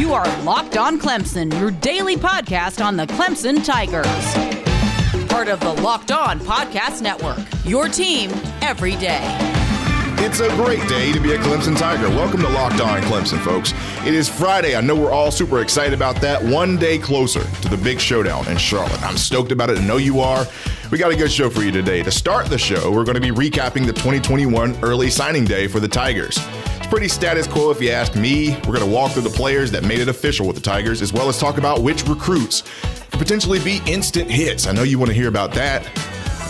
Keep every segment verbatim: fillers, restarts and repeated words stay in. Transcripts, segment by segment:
You are Locked On Clemson, your daily podcast on the Clemson Tigers. Part of the Locked On Podcast Network, your team every day. It's a great day to be a Clemson Tiger. Welcome to Locked On Clemson, folks. It is Friday. I know we're all super excited about that. One day closer to the big showdown in Charlotte. I'm stoked about it. I know you are. We got a good show for you today. To start the show, we're going to be recapping the twenty twenty-one early signing day for the Tigers. It's pretty status quo if you ask me. We're going to walk through the players that made it official with the Tigers, as well as talk about which recruits could potentially be instant hits. I know you want to hear about that.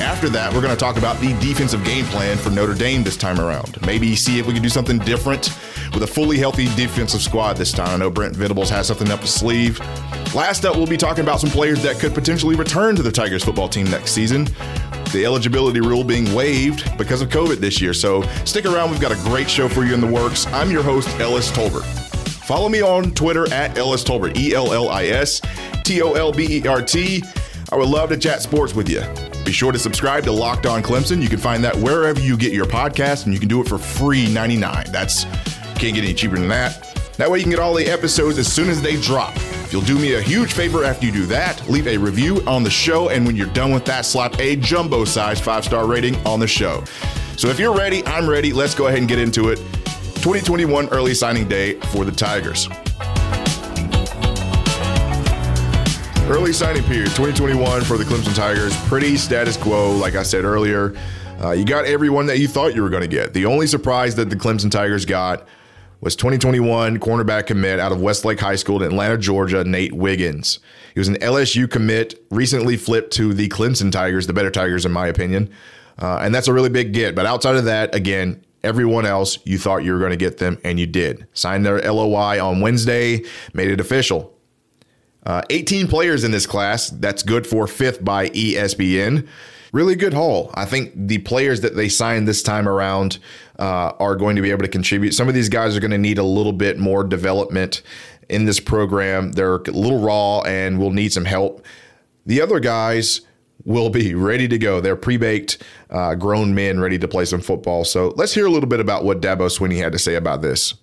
After that, we're going to talk about the defensive game plan for Notre Dame this time around. Maybe see if we can do something different with a fully healthy defensive squad this time. I know Brent Venables has something up his sleeve. Last up, we'll be talking about some players that could potentially return to the Tigers football team next season. The eligibility rule being waived because of COVID this year. So stick around. We've got a great show for you in the works. I'm your host, Ellis Tolbert. Follow me on Twitter at Ellis Tolbert, E L L I S T O L B E R T. I would love to chat sports with you. Be sure to subscribe to Locked On Clemson. You can find that wherever you get your podcast, and you can do it for free ninety-nine. That's can't get any cheaper than that. That way you can get all the episodes as soon as they drop. If you'll do me a huge favor after you do that, leave a review on the show, and when you're done with that, slap a jumbo-sized five-star rating on the show. So if you're ready, I'm ready. Let's go ahead and get into it. twenty twenty-one early signing day for the Tigers. Early signing period, twenty twenty-one for the Clemson Tigers. Pretty status quo, like I said earlier. Uh, you got everyone that you thought you were going to get. The only surprise that the Clemson Tigers got was twenty twenty-one cornerback commit out of Westlake High School in Atlanta, Georgia, Nate Wiggins. He was an L S U commit, recently flipped to the Clemson Tigers, the better Tigers in my opinion. Uh, and that's a really big get. But outside of that, again, everyone else, you thought you were going to get them, and you did. Signed their L O I on Wednesday, made it official. Uh, eighteen players in this class. That's good for fifth by E S P N. Really good haul. I think the players that they signed this time around uh, are going to be able to contribute. Some of these guys are going to need a little bit more development in this program. They're a little raw and will need some help. The other guys will be ready to go. They're pre-baked, uh, grown men ready to play some football. So let's hear a little bit about what Dabo Sweeney had to say about this.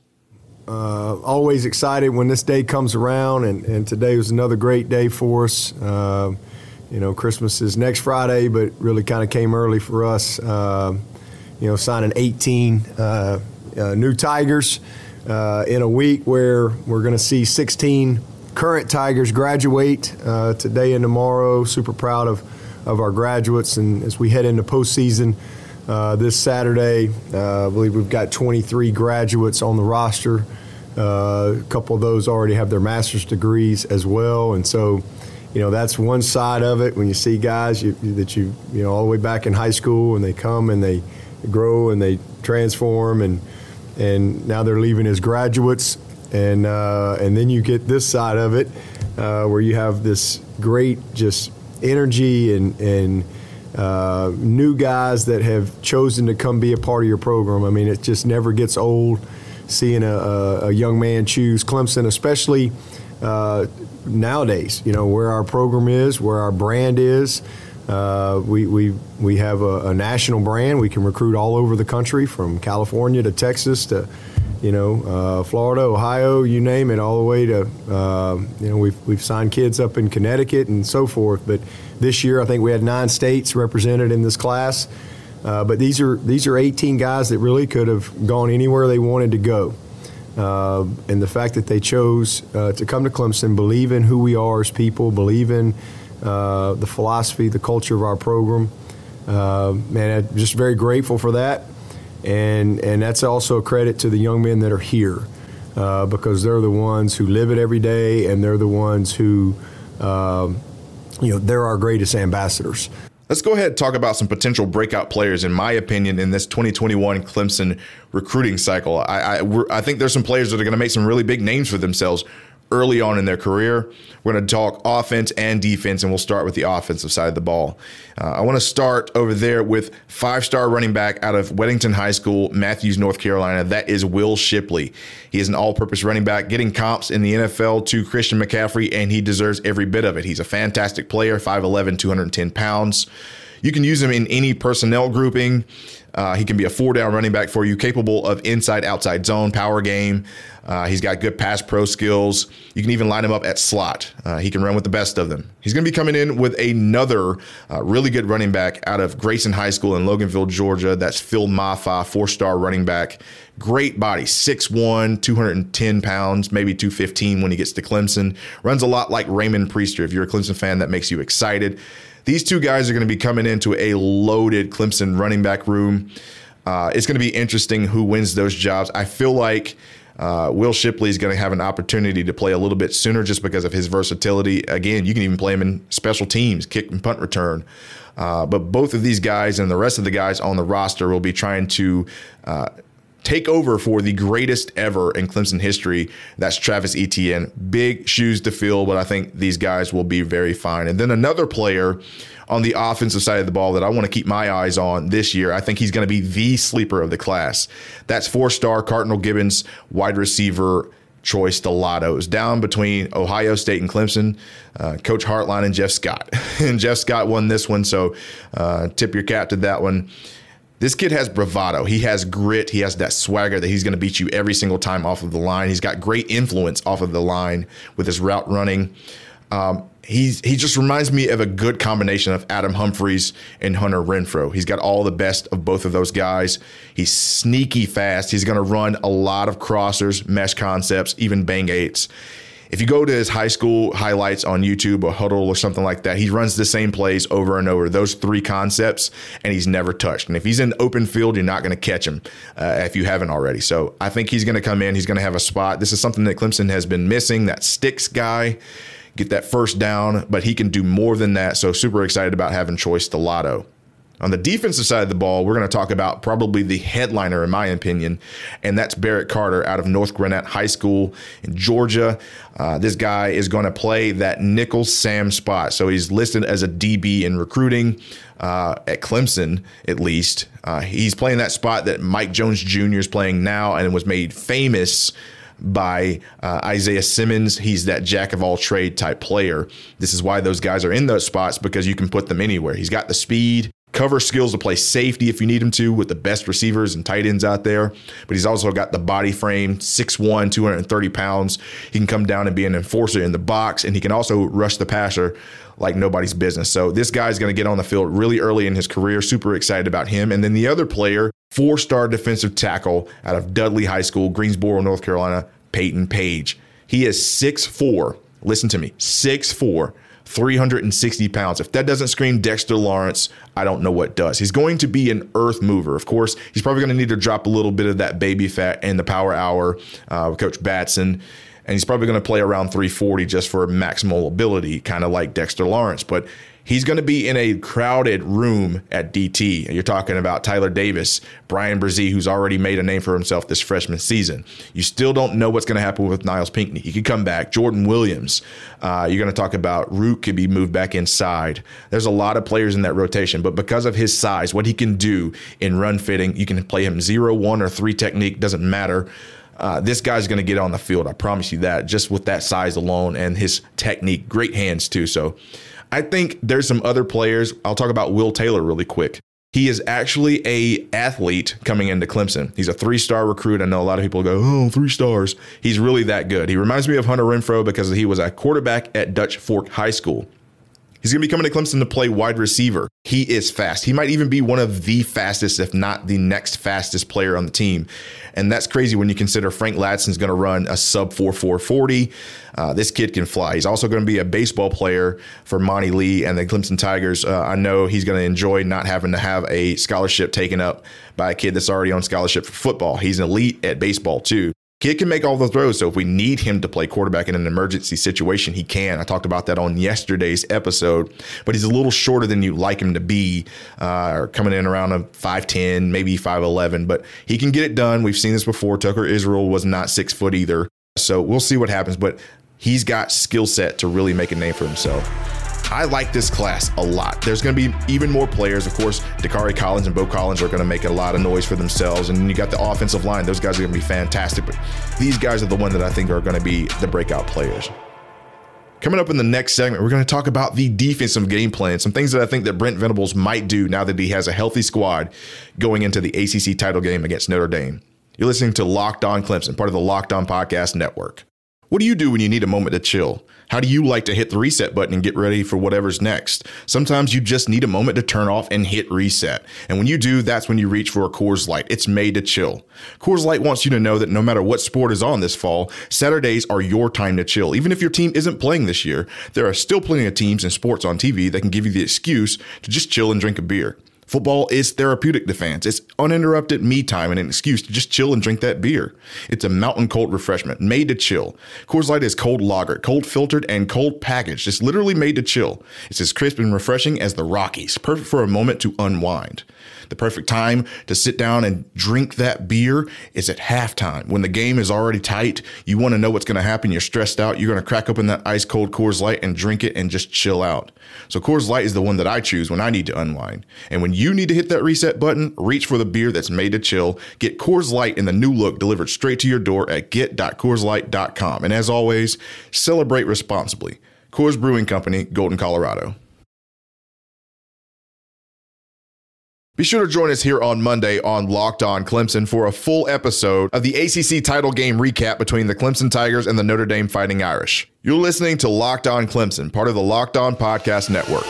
Uh, always excited when this day comes around, and, and today was another great day for us. Uh, you know, Christmas is next Friday, but really kind of came early for us. Uh, you know, signing eighteen uh, uh, new Tigers uh, in a week where we're going to see sixteen current Tigers graduate uh, today and tomorrow. Super proud of, of our graduates, and as we head into postseason, Uh, this Saturday, uh, I believe we've got twenty-three graduates on the roster. Uh, a couple of those already have their master's degrees as well. And so, you know, that's one side of it. When you see guys you, that you, you know, all the way back in high school, and they come and they grow and they transform, and and now they're leaving as graduates. And, uh, and then you get this side of it uh, where you have this great just energy and, and – Uh, new guys that have chosen to come be a part of your program. I mean, it just never gets old seeing a, a, a young man choose Clemson, especially uh, nowadays, you know, where our program is, where our brand is. Uh, we, we, we have a, a national brand. We can recruit all over the country, from California to Texas to, you know, uh, Florida, Ohio, you name it, all the way to, uh, you know, we've, we've signed kids up in Connecticut and so forth. But this year, I think we had nine states represented in this class. Uh, but these are these are eighteen guys that really could have gone anywhere they wanted to go. Uh, and the fact that they chose uh, to come to Clemson, believe in who we are as people, believe in uh, the philosophy, the culture of our program. Uh, man, I'm just very grateful for that. And and that's also a credit to the young men that are here, uh, because they're the ones who live it every day, and they're the ones who, um, you know, they're our greatest ambassadors. Let's go ahead and talk about some potential breakout players, in my opinion, in this twenty twenty-one Clemson recruiting cycle. I I, we're, I think there's some players that are going to make some really big names for themselves early on in their career. We're going to talk offense and defense, and we'll start with the offensive side of the ball. Uh, I want to start over there with five-star running back out of Weddington High School, Matthews, North Carolina. That is Will Shipley. He is an all-purpose running back, getting comps in the N F L to Christian McCaffrey, and he deserves every bit of it. He's a fantastic player, five eleven, two hundred ten pounds. You can use him in any personnel grouping. Uh, he can be a four-down running back for you, capable of inside-outside zone, power game. Uh, he's got good pass pro skills. You can even line him up at slot. Uh, he can run with the best of them. He's going to be coming in with another uh, really good running back out of Grayson High School in Loganville, Georgia. That's Phil Maffa, four-star running back. Great body, six foot one, two hundred ten pounds, maybe two hundred fifteen when he gets to Clemson. Runs a lot like Raymond Priester. If you're a Clemson fan, that makes you excited. These two guys are going to be coming into a loaded Clemson running back room. Uh, it's going to be interesting who wins those jobs. I feel like Uh, Will Shipley is going to have an opportunity to play a little bit sooner just because of his versatility. Again, you can even play him in special teams, kick and punt return. Uh, but both of these guys and the rest of the guys on the roster will be trying to uh, take over for the greatest ever in Clemson history. That's Travis Etienne. Big shoes to fill, but I think these guys will be very fine. And then another player on the offensive side of the ball that I want to keep my eyes on this year, I think he's going to be the sleeper of the class. That's four-star Cardinal Gibbons wide receiver Troy Stolato. Is down between Ohio State and Clemson. Uh, Coach Hartline and Jeff Scott. And Jeff Scott won this one, so uh, tip your cap to that one. This kid has bravado. He has grit. He has that swagger that he's going to beat you every single time off of the line. He's got great influence off of the line with his route running. Um, he's he just reminds me of a good combination of Adam Humphries and Hunter Renfro. He's got all the best of both of those guys. He's sneaky fast. He's going to run a lot of crossers, mesh concepts, even bang eights. If you go to his high school highlights on YouTube or Huddle or something like that, he runs the same plays over and over, those three concepts, and he's never touched. And if he's in open field, you're not going to catch him uh, if you haven't already. So I think he's going to come in. He's going to have a spot. This is something that Clemson has been missing, that sticks guy. Get that first down, but he can do more than that. So super excited about having Troy Stolato. On the defensive side of the ball, we're going to talk about probably the headliner, in my opinion, and that's Barrett Carter out of North Gwinnett High School in Georgia. Uh, this guy is going to play that nickel Sam spot. So he's listed as a D B in recruiting uh, at Clemson, at least. Uh, he's playing that spot that Mike Jones Junior is playing now and was made famous by uh, Isaiah Simmons. He's that jack of all trade type player. This is why those guys are in those spots, because you can put them anywhere. He's got the speed, cover skills to play safety if you need him to with the best receivers and tight ends out there. But he's also got the body frame, six foot one, two hundred thirty pounds. He can come down and be an enforcer in the box, and he can also rush the passer like nobody's business. So this guy's going to get on the field really early in his career. Super excited about him. And then the other player, four-star defensive tackle out of Dudley High School, Greensboro, North Carolina, Peyton Page. He is six foot four. Listen to me, six foot four. three hundred sixty pounds. If that doesn't scream Dexter Lawrence, I don't know what does. He's going to be an earth mover. Of course, he's probably going to need to drop a little bit of that baby fat in the power hour uh, with Coach Batson. And he's probably going to play around three forty just for maximal mobility, kind of like Dexter Lawrence. But he's going to be in a crowded room at D T. You're talking about Tyler Davis, Bryan Bresee, who's already made a name for himself this freshman season. You still don't know what's going to happen with Niles Pinckney. He could come back. Jordan Williams. Uh, you're going to talk about Root could be moved back inside. There's a lot of players in that rotation. But because of his size, what he can do in run fitting, you can play him zero, one, or three technique. Doesn't matter. Uh, this guy's going to get on the field. I promise you that, just with that size alone and his technique. Great hands, too. So I think there's some other players. I'll talk about Will Taylor really quick. He is actually a athlete coming into Clemson. He's a three-star recruit. I know a lot of people go, oh, three stars. He's really that good. He reminds me of Hunter Renfro because he was a quarterback at Dutch Fork High School. He's going to be coming to Clemson to play wide receiver. He is fast. He might even be one of the fastest, if not the next fastest player on the team. And that's crazy when you consider Frank Ladson's going to run a sub four four forty. Uh, this kid can fly. He's also going to be a baseball player for Monty Lee and the Clemson Tigers. Uh, I know he's going to enjoy not having to have a scholarship taken up by a kid that's already on scholarship for football. He's an elite at baseball, too. Kid can make all the throws, so if we need him to play quarterback in an emergency situation, he can. I talked about that on yesterday's episode, but he's a little shorter than you'd like him to be, uh, or coming in around a five ten, maybe five eleven, but he can get it done. We've seen this before. Tucker Israel was not six foot either, so we'll see what happens, but he's got skill set to really make a name for himself. I like this class a lot. There's going to be even more players. Of course, Dakari Collins and Bo Collins are going to make a lot of noise for themselves. And you got the offensive line. Those guys are going to be fantastic. But these guys are the ones that I think are going to be the breakout players. Coming up in the next segment, we're going to talk about the defensive game plan, some things that I think that Brent Venables might do now that he has a healthy squad going into the A C C title game against Notre Dame. You're listening to Locked On Clemson, part of the Locked On Podcast Network. What do you do when you need a moment to chill? How do you like to hit the reset button and get ready for whatever's next? Sometimes you just need a moment to turn off and hit reset. And when you do, that's when you reach for a Coors Light. It's made to chill. Coors Light wants you to know that no matter what sport is on this fall, Saturdays are your time to chill. Even if your team isn't playing this year, there are still plenty of teams and sports on T V that can give you the excuse to just chill and drink a beer. Football is therapeutic to fans. It's uninterrupted me time and an excuse to just chill and drink that beer. It's a mountain cold refreshment made to chill. Coors Light is cold lagered, cold filtered, and cold packaged. It's literally made to chill. It's as crisp and refreshing as the Rockies, perfect for a moment to unwind. The perfect time to sit down and drink that beer is at halftime. When the game is already tight, you want to know what's going to happen. You're stressed out. You're going to crack open that ice cold Coors Light and drink it and just chill out. So Coors Light is the one that I choose when I need to unwind. And when you need to hit that reset button, reach for the beer that's made to chill. Get Coors Light in the new look delivered straight to your door at get dot coors light dot com. And as always, celebrate responsibly. Coors Brewing Company, Golden, Colorado. Be sure to join us here on Monday on Locked On Clemson for a full episode of the A C C title game recap between the Clemson Tigers and the Notre Dame Fighting Irish. You're listening to Locked On Clemson, part of the Locked On Podcast Network.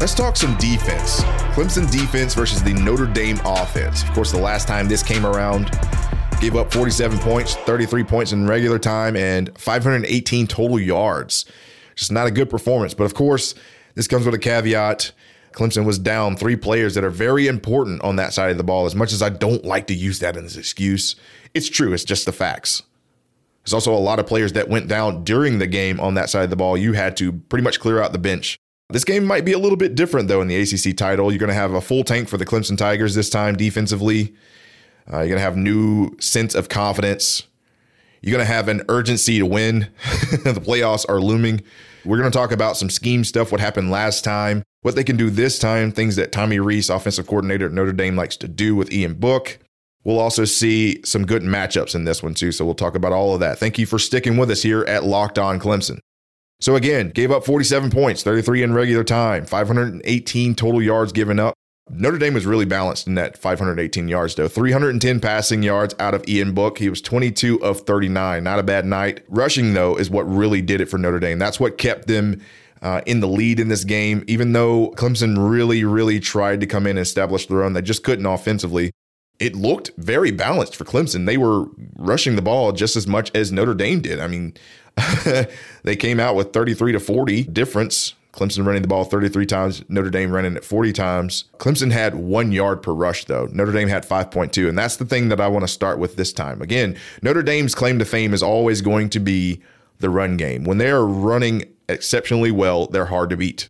Let's talk some defense. Clemson defense versus the Notre Dame offense. Of course, the last time this came around, gave up forty-seven points, thirty-three points in regular time, and five hundred eighteen total yards. Just not a good performance. But of course, this comes with a caveat. Clemson was down three players that are very important on that side of the ball. As much as I don't like to use that as an excuse, it's true. It's just the facts. There's also a lot of players that went down during the game on that side of the ball. You had to pretty much clear out the bench. This game might be a little bit different, though, in the A C C title. You're going to have a full tank for the Clemson Tigers this time defensively. Uh, you're going to have new sense of confidence. You're going to have an urgency to win. The playoffs are looming. We're going to talk about some scheme stuff, what happened last time, what they can do this time, things that Tommy Rees, offensive coordinator at Notre Dame, likes to do with Ian Book. We'll also see some good matchups in this one, too, so we'll talk about all of that. Thank you for sticking with us here at Locked On Clemson. So, again, gave up forty-seven points, thirty-three in regular time, five hundred eighteen total yards given up. Notre Dame was really balanced in that five hundred eighteen yards, though. three hundred ten passing yards out of Ian Book. He was twenty-two of thirty-nine. Not a bad night. Rushing, though, is what really did it for Notre Dame. That's what kept them uh, in the lead in this game, even though Clemson really, really tried to come in and establish their own. They just couldn't offensively. It looked very balanced for Clemson. They were rushing the ball just as much as Notre Dame did. I mean, they came out with thirty-three to forty difference. Clemson running the ball thirty-three times, Notre Dame running it forty times. Clemson had one yard per rush, though. Notre Dame had five point two, and that's the thing that I want to start with this time. Again, Notre Dame's claim to fame is always going to be the run game. When they're running exceptionally well, they're hard to beat.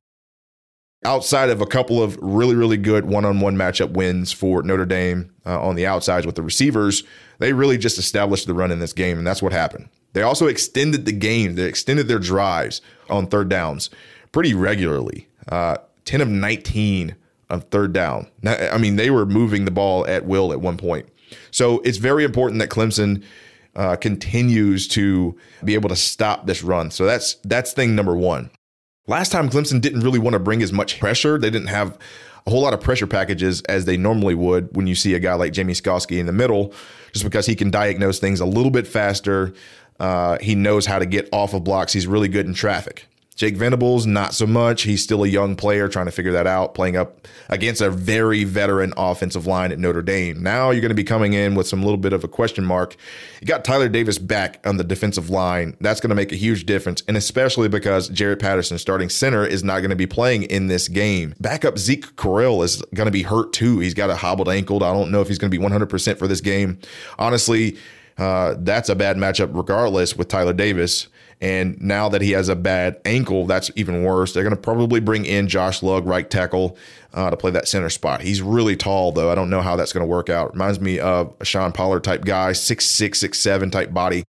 Outside of a couple of really, really good one-on-one matchup wins for Notre Dame uh, on the outsides with the receivers, they really just established the run in this game, and that's what happened. They also extended the game. They extended their drives on third downs pretty regularly, uh, ten of nineteen on third down. Now, I mean, they were moving the ball at will at one point. So it's very important that Clemson uh, continues to be able to stop this run. So that's that's thing number one. Last time, Clemson didn't really want to bring as much pressure. They didn't have a whole lot of pressure packages as they normally would when you see a guy like Jamie Skalski in the middle, just because he can diagnose things a little bit faster. Uh, he knows how to get off of blocks. He's really good in traffic. Jake Venables, not so much. He's still a young player trying to figure that out, playing up against a very veteran offensive line at Notre Dame. Now you're going to be coming in with some little bit of a question mark. You got Tyler Davis back on the defensive line. That's going to make a huge difference, and especially because Jarrett Patterson, starting center, is not going to be playing in this game. Backup Zeke Correll is going to be hurt too. He's got a hobbled ankle. I don't know if he's going to be one hundred percent for this game. Honestly, uh, that's a bad matchup regardless with Tyler Davis. And now that he has a bad ankle, that's even worse. They're going to probably bring in Josh Lugg, right tackle, uh, to play that center spot. He's really tall, though. I don't know how that's going to work out. Reminds me of a Sean Pollard type guy, six six, six seven type body.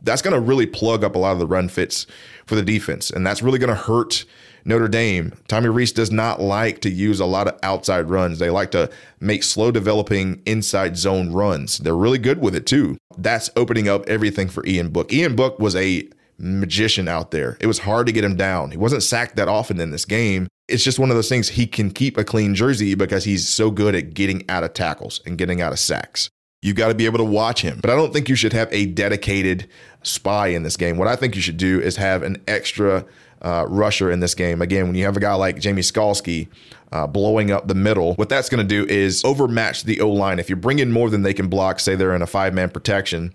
That's going to really plug up a lot of the run fits for the defense, and that's really going to hurt Notre Dame. Tommy Rees does not like to use a lot of outside runs. They like to make slow developing inside zone runs. They're really good with it, too. That's opening up everything for Ian Book. Ian Book was a magician out there. It was hard to get him down. He wasn't sacked that often in this game. It's just one of those things. He can keep a clean jersey because he's so good at getting out of tackles and getting out of sacks. You've got to be able to watch him. But I don't think you should have a dedicated spy in this game. What I think you should do is have an extra uh, rusher in this game. Again, when you have a guy like Jamie Skalski uh, blowing up the middle, what that's going to do is overmatch the O-line. If you bring in more than they can block, say they're in a five-man protection,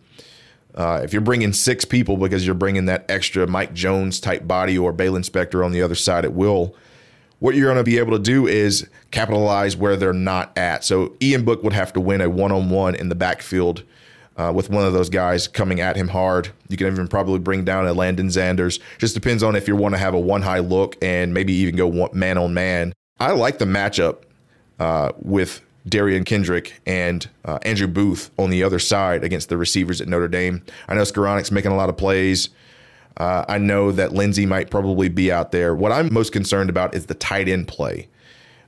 Uh, if you're bringing six people because you're bringing that extra Mike Jones type body or Bale Inspector on the other side at will, what you're going to be able to do is capitalize where they're not at. So Ian Book would have to win a one-on-one in the backfield uh, with one of those guys coming at him hard. You can even probably bring down a Landon Zanders. Just depends on if you want to have a one-high look and maybe even go man-on-man. I like the matchup uh, with Derion Kendrick and uh, Andrew Booth on the other side against the receivers at Notre Dame. I know Skoranek's making a lot of plays. Uh, I know that Lindsey might probably be out there. What I'm most concerned about is the tight end play.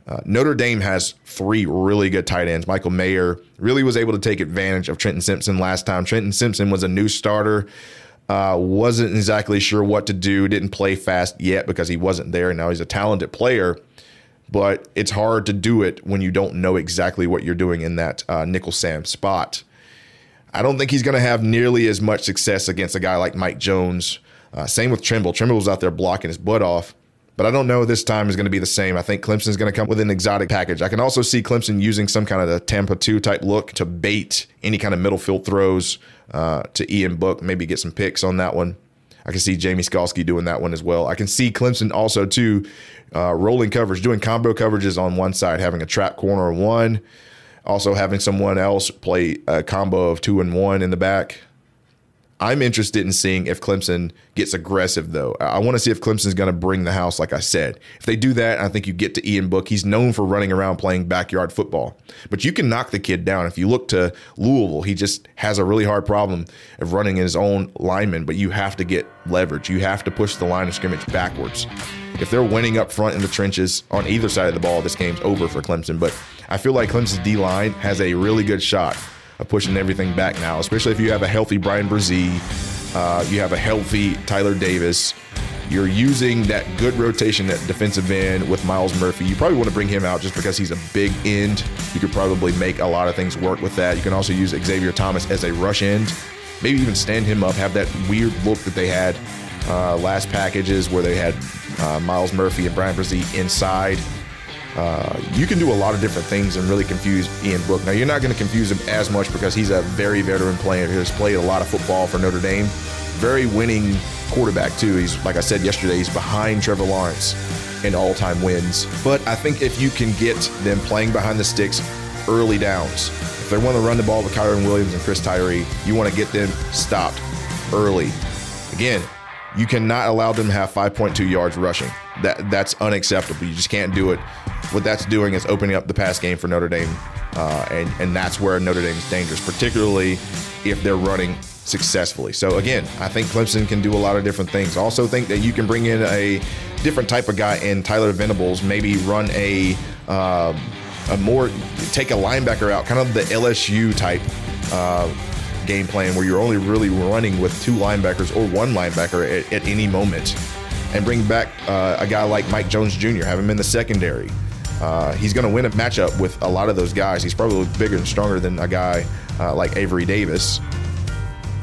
Uh, Notre Dame has three really good tight ends. Michael Mayer really was able to take advantage of Trenton Simpson last time. Trenton Simpson was a new starter. Uh, wasn't exactly sure what to do. Didn't play fast yet because he wasn't there. And now he's a talented player. But it's hard to do it when you don't know exactly what you're doing in that uh, nickel Sam spot. I don't think he's going to have nearly as much success against a guy like Mike Jones. Uh, same with Trimble. Trimble was out there blocking his butt off. But I don't know this time is going to be the same. I think Clemson's going to come with an exotic package. I can also see Clemson using some kind of a Tampa two type look to bait any kind of middle field throws uh, to Ian Book, maybe get some picks on that one. I can see Jamie Skalski doing that one as well. I can see Clemson also, too, uh, rolling coverage, doing combo coverages on one side, having a trap corner one, also having someone else play a combo of two and one in the back. I'm interested in seeing if Clemson gets aggressive, though. I want to see if Clemson's going to bring the house, like I said. If they do that, I think you get to Ian Book. He's known for running around playing backyard football. But you can knock the kid down. If you look to Louisville, he just has a really hard problem of running his own linemen. But you have to get leverage. You have to push the line of scrimmage backwards. If they're winning up front in the trenches on either side of the ball, this game's over for Clemson. But I feel like Clemson's D-line has a really good shot of pushing everything back now, especially if you have a healthy Bryan Bresee, uh, you have a healthy Tyler Davis. You're using that good rotation at defensive end with Myles Murphy. You probably want to bring him out just because he's a big end. You could probably make a lot of things work with that. You can also use Xavier Thomas as a rush end, maybe even stand him up, have that weird look that they had uh, last packages where they had uh, Myles Murphy and Bryan Bresee inside. Uh, you can do a lot of different things and really confuse Ian Book. Now, you're not going to confuse him as much because he's a very veteran player who has played a lot of football for Notre Dame. Very winning quarterback, too. He's, like I said yesterday, he's behind Trevor Lawrence in all-time wins. But I think if you can get them playing behind the sticks early downs, if they want to run the ball with Kyron Williams and Chris Tyree, you want to get them stopped early. Again, you cannot allow them to have five point two yards rushing. That That's unacceptable. You just can't do it. What that's doing is opening up the pass game for Notre Dame, uh, and, and that's where Notre Dame is dangerous, particularly if they're running successfully. So, again, I think Clemson can do a lot of different things. I also think that you can bring in a different type of guy in Tyler Venables, maybe run a, uh, a more – take a linebacker out, kind of the L S U type uh, game plan where you're only really running with two linebackers or one linebacker at, at any moment, and bring back uh, a guy like Mike Jones Junior, have him in the secondary. Uh, he's going to win a matchup with a lot of those guys. He's probably bigger and stronger than a guy uh, like Avery Davis.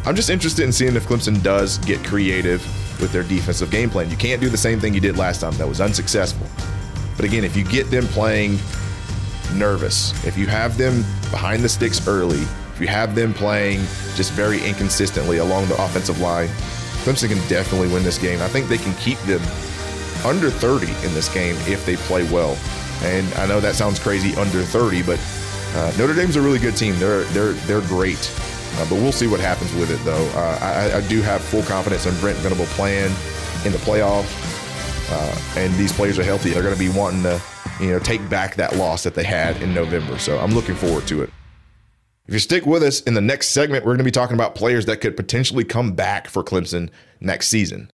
I'm just interested in seeing if Clemson does get creative with their defensive game plan. You can't do the same thing you did last time. That was unsuccessful. But again, if you get them playing nervous, if you have them behind the sticks early, if you have them playing just very inconsistently along the offensive line, Clemson can definitely win this game. I think they can keep them under thirty in this game if they play well. And I know that sounds crazy, under thirty, but uh, Notre Dame's a really good team. They're they're they're great, uh, but we'll see what happens with it, though. Uh, I, I do have full confidence in Brent Venables playing in the playoff, uh, and these players are healthy. They're going to be wanting to, you know, take back that loss that they had in November. So I'm looking forward to it. If you stick with us in the next segment, we're going to be talking about players that could potentially come back for Clemson next season.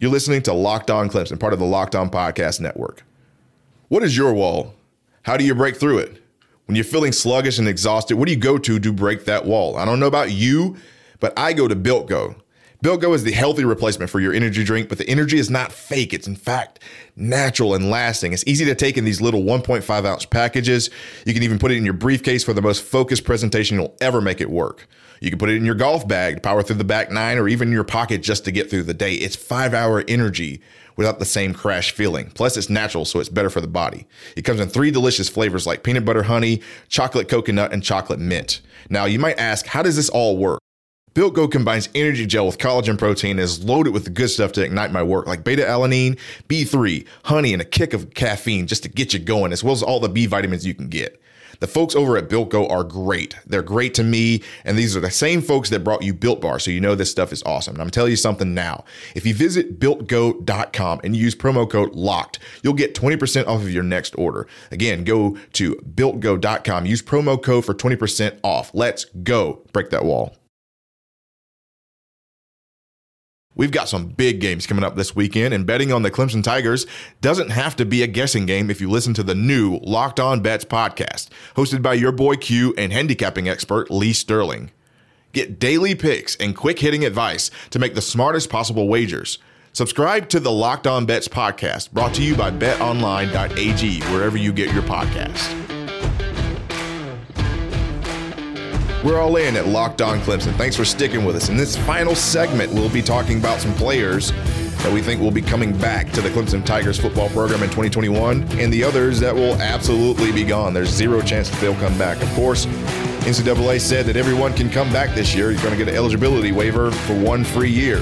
You're listening to Locked On Clemson, part of the Locked On Podcast Network. What is your wall? How do you break through it? When you're feeling sluggish and exhausted, what do you go to to break that wall? I don't know about you, but I go to BuiltGo. BuildGo is the healthy replacement for your energy drink, but the energy is not fake. It's in fact natural and lasting. It's easy to take in these little one point five ounce packages. You can even put it in your briefcase for the most focused presentation you'll ever make at work. You can put it in your golf bag to power through the back nine, or even in your pocket just to get through the day. It's five-hour energy without the same crash feeling. Plus, it's natural, so it's better for the body. It comes in three delicious flavors like peanut butter honey, chocolate coconut, and chocolate mint. Now, you might ask, how does this all work? Built Go combines energy gel with collagen protein and is loaded with the good stuff to ignite my work, like beta-alanine, B three, honey, and a kick of caffeine just to get you going, as well as all the B vitamins you can get. The folks over at Built Go are great. They're great to me, and these are the same folks that brought you Built Bar, so you know this stuff is awesome. And I'm telling you something now. If you visit built go dot com and use promo code LOCKED, you'll get twenty percent off of your next order. Again, go to built go dot com. Use promo code for twenty percent off. Let's go. Break that wall. We've got some big games coming up this weekend, and betting on the Clemson Tigers doesn't have to be a guessing game if you listen to the new Locked On Bets podcast, hosted by your boy Q and handicapping expert Lee Sterling. Get daily picks and quick-hitting advice to make the smartest possible wagers. Subscribe to the Locked On Bets podcast, brought to you by bet online dot a g, wherever you get your podcasts. We're all in at Locked On Clemson. Thanks for sticking with us. In this final segment, we'll be talking about some players that we think will be coming back to the Clemson Tigers football program in twenty twenty-one, and the others that will absolutely be gone. There's zero chance that they'll come back. Of course, N C double A said that everyone can come back this year. You're going to get an eligibility waiver for one free year.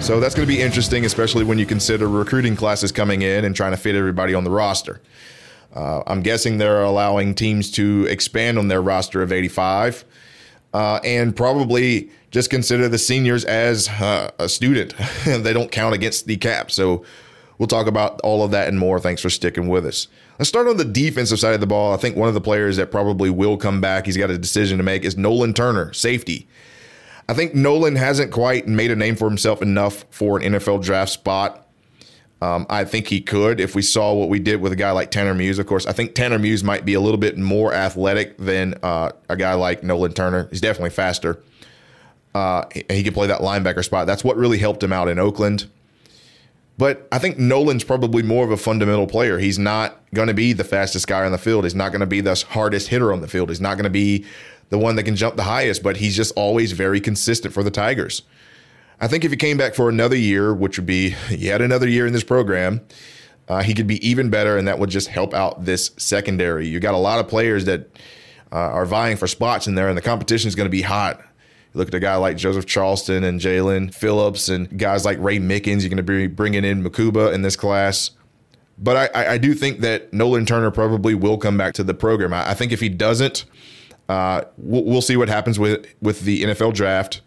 So that's going to be interesting, especially when you consider recruiting classes coming in and trying to fit everybody on the roster. Uh, I'm guessing they're allowing teams to expand on their roster of eighty-five. Uh, and probably just consider the seniors as uh, a student. They don't count against the cap. So we'll talk about all of that and more. Thanks for sticking with us. Let's start on the defensive side of the ball. I think one of the players that probably will come back, he's got a decision to make, is Nolan Turner, safety. I think Nolan hasn't quite made a name for himself enough for an N F L draft spot. Um, I think he could if we saw what we did with a guy like Tanner Muse. Of course, I think Tanner Muse might be a little bit more athletic than uh, a guy like Nolan Turner. He's definitely faster. Uh, he, he could play that linebacker spot. That's what really helped him out in Oakland. But I think Nolan's probably more of a fundamental player. He's not going to be the fastest guy on the field. He's not going to be the hardest hitter on the field. He's not going to be the one that can jump the highest, but he's just always very consistent for the Tigers. I think if he came back for another year, which would be yet another year in this program, uh, he could be even better, and that would just help out this secondary. You got a lot of players that uh, are vying for spots in there, and the competition is going to be hot. You look at a guy like Joseph Charleston and Jalen Phillips and guys like Ray Mickens. You're going to be bringing in Makuba in this class. But I, I do think that Nolan Turner probably will come back to the program. I, I think if he doesn't, uh, we'll, we'll see what happens with, with the N F L draft.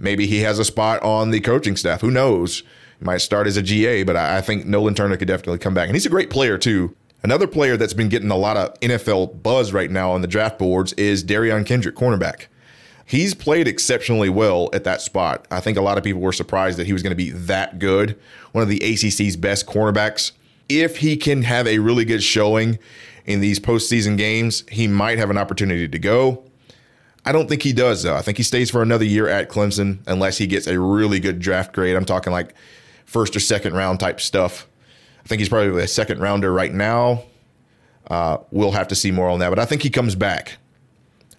Maybe he has a spot on the coaching staff. Who knows? He might start as a G A, but I think Nolan Turner could definitely come back. And he's a great player, too. Another player that's been getting a lot of N F L buzz right now on the draft boards is Derion Kendrick, cornerback. He's played exceptionally well at that spot. I think a lot of people were surprised that he was going to be that good. One of the A C C's best cornerbacks. If he can have a really good showing in these postseason games, he might have an opportunity to go. I don't think he does, though. I think he stays for another year at Clemson unless he gets a really good draft grade. I'm talking like first or second round type stuff. I think he's probably a second rounder right now. Uh, we'll have to see more on that, but I think he comes back.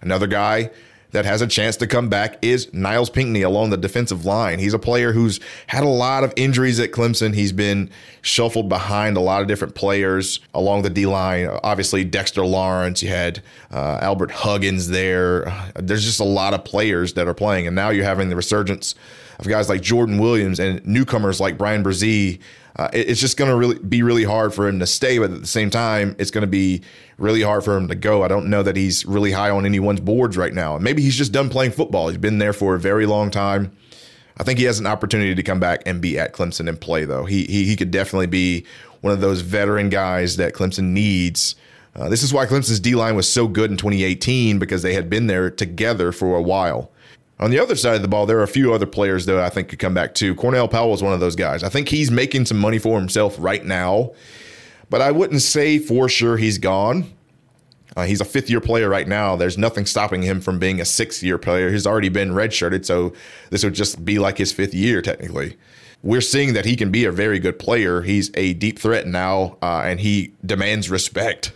Another guy that has a chance to come back is Niles Pinckney along the defensive line. He's a player who's had a lot of injuries at Clemson. He's been shuffled behind a lot of different players along the D-line. Obviously, Dexter Lawrence, you had uh, Albert Huggins there. There's just a lot of players that are playing, and now you're having the resurgence of guys like Jordan Williams and newcomers like Bryan Bresee. Uh, it, it's just going to really be really hard for him to stay, but at the same time, it's going to be really hard for him to go. I don't know that he's really high on anyone's boards right now. Maybe he's just done playing football. He's been there for a very long time. I think he has an opportunity to come back and be at Clemson and play, though. He he, he could definitely be one of those veteran guys that Clemson needs. Uh, this is why Clemson's D-line was so good in twenty eighteen, because they had been there together for a while. On the other side of the ball, there are a few other players that I think could come back too. Cornell Powell is one of those guys. I think he's making some money for himself right now, but I wouldn't say for sure he's gone. Uh, he's a fifth-year player right now. There's nothing stopping him from being a sixth-year player. He's already been redshirted, so this would just be like his fifth year technically. We're seeing that he can be a very good player. He's a deep threat now, uh, and he demands respect.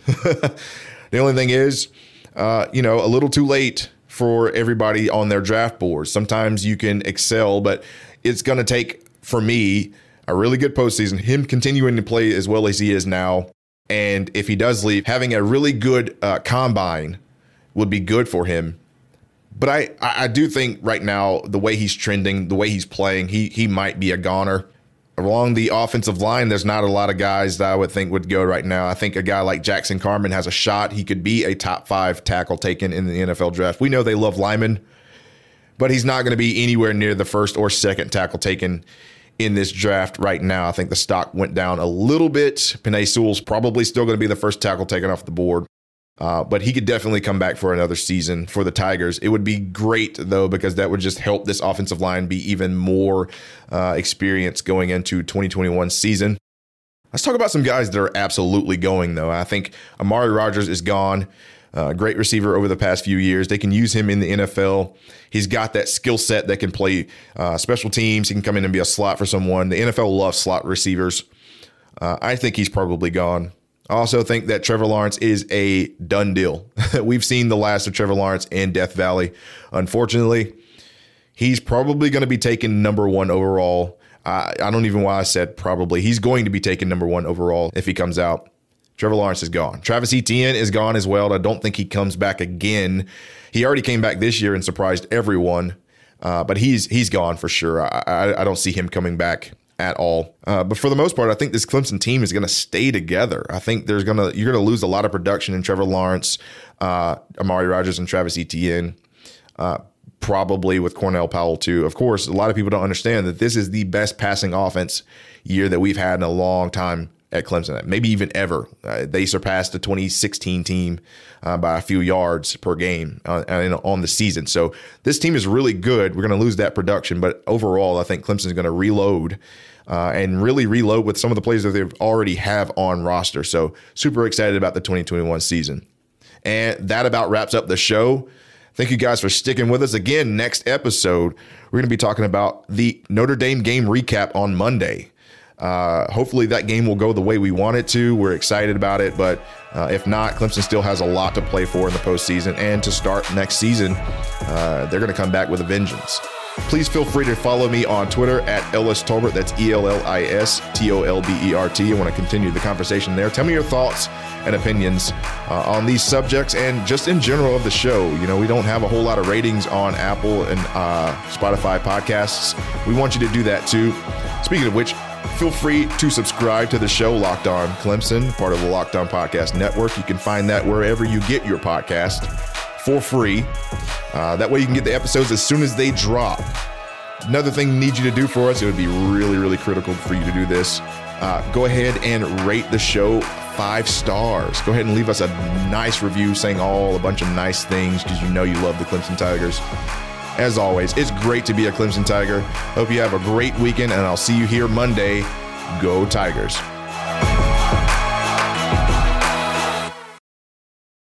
The only thing is, uh, you know, a little too late for everybody on their draft boards. Sometimes you can excel, but it's going to take, for me, a really good postseason, him continuing to play as well as he is now. And if he does leave, having a really good uh, combine would be good for him. But I, I do think right now, the way he's trending, the way he's playing, he he might be a goner. Along the offensive line, there's not a lot of guys that I would think would go right now. I think a guy like Jackson Carman has a shot. He could be a top five tackle taken in the N F L draft. We know they love linemen, but he's not going to be anywhere near the first or second tackle taken in this draft right now. I think the stock went down a little bit. Penei Sewell's probably still going to be the first tackle taken off the board. Uh, but he could definitely come back for another season for the Tigers. It would be great, though, because that would just help this offensive line be even more uh, experienced going into twenty twenty-one season. Let's talk about some guys that are absolutely going, though. I think Amari Rodgers is gone. Uh, great receiver over the past few years. They can use him in the N F L. He's got that skill set that can play uh, special teams. He can come in and be a slot for someone. The N F L loves slot receivers. Uh, I think he's probably gone. I also think that Trevor Lawrence is a done deal. We've seen the last of Trevor Lawrence in Death Valley. Unfortunately, he's probably going to be taken number one overall. I, I don't even know why I said probably. He's going to be taken number one overall if he comes out. Trevor Lawrence is gone. Travis Etienne is gone as well. I don't think he comes back again. He already came back this year and surprised everyone, uh, but he's he's gone for sure. I, I, I don't see him coming back at all. Uh, but for the most part, I think this Clemson team is going to stay together. I think there's going to you're going to lose a lot of production in Trevor Lawrence, uh, Amari Rodgers, and Travis Etienne, uh, probably with Cornell Powell too. Of course, a lot of people don't understand that this is the best passing offense year that we've had in a long time at Clemson, maybe even ever. Uh, they surpassed the twenty sixteen team uh, by a few yards per game uh, and on the season. So this team is really good. We're going to lose that production, but overall, I think Clemson is going to reload uh, and really reload with some of the players that they already have on roster. So super excited about the twenty twenty-one season. And that about wraps up the show. Thank you guys for sticking with us. Again, next episode, we're going to be talking about the Notre Dame game recap on Monday. Uh, hopefully that game will go the way we want it to. We're excited about it, but uh, if not, Clemson still has a lot to play for in the postseason, and to start next season, uh, they're going to come back with a vengeance. Please feel free to follow me on Twitter at Ellis Tolbert. That's E L L I S T O L B E R T. I want to continue the conversation there. Tell me your thoughts and opinions uh, on these subjects and just in general of the show. You know, we don't have a whole lot of ratings on Apple and uh, Spotify podcasts. We want you to do that too. Speaking of which, feel free to subscribe to the show Locked On Clemson, part of the Locked On Podcast Network. You can find that wherever you get your podcast for free. Uh, that way you can get the episodes as soon as they drop. Another thing we need you to do for us, it would be really, really critical for you to do this. Uh, go ahead and rate the show five stars. Go ahead and leave us a nice review saying all a bunch of nice things because you know you love the Clemson Tigers. As always, it's great to be a Clemson Tiger. Hope you have a great weekend, and I'll see you here Monday. Go Tigers.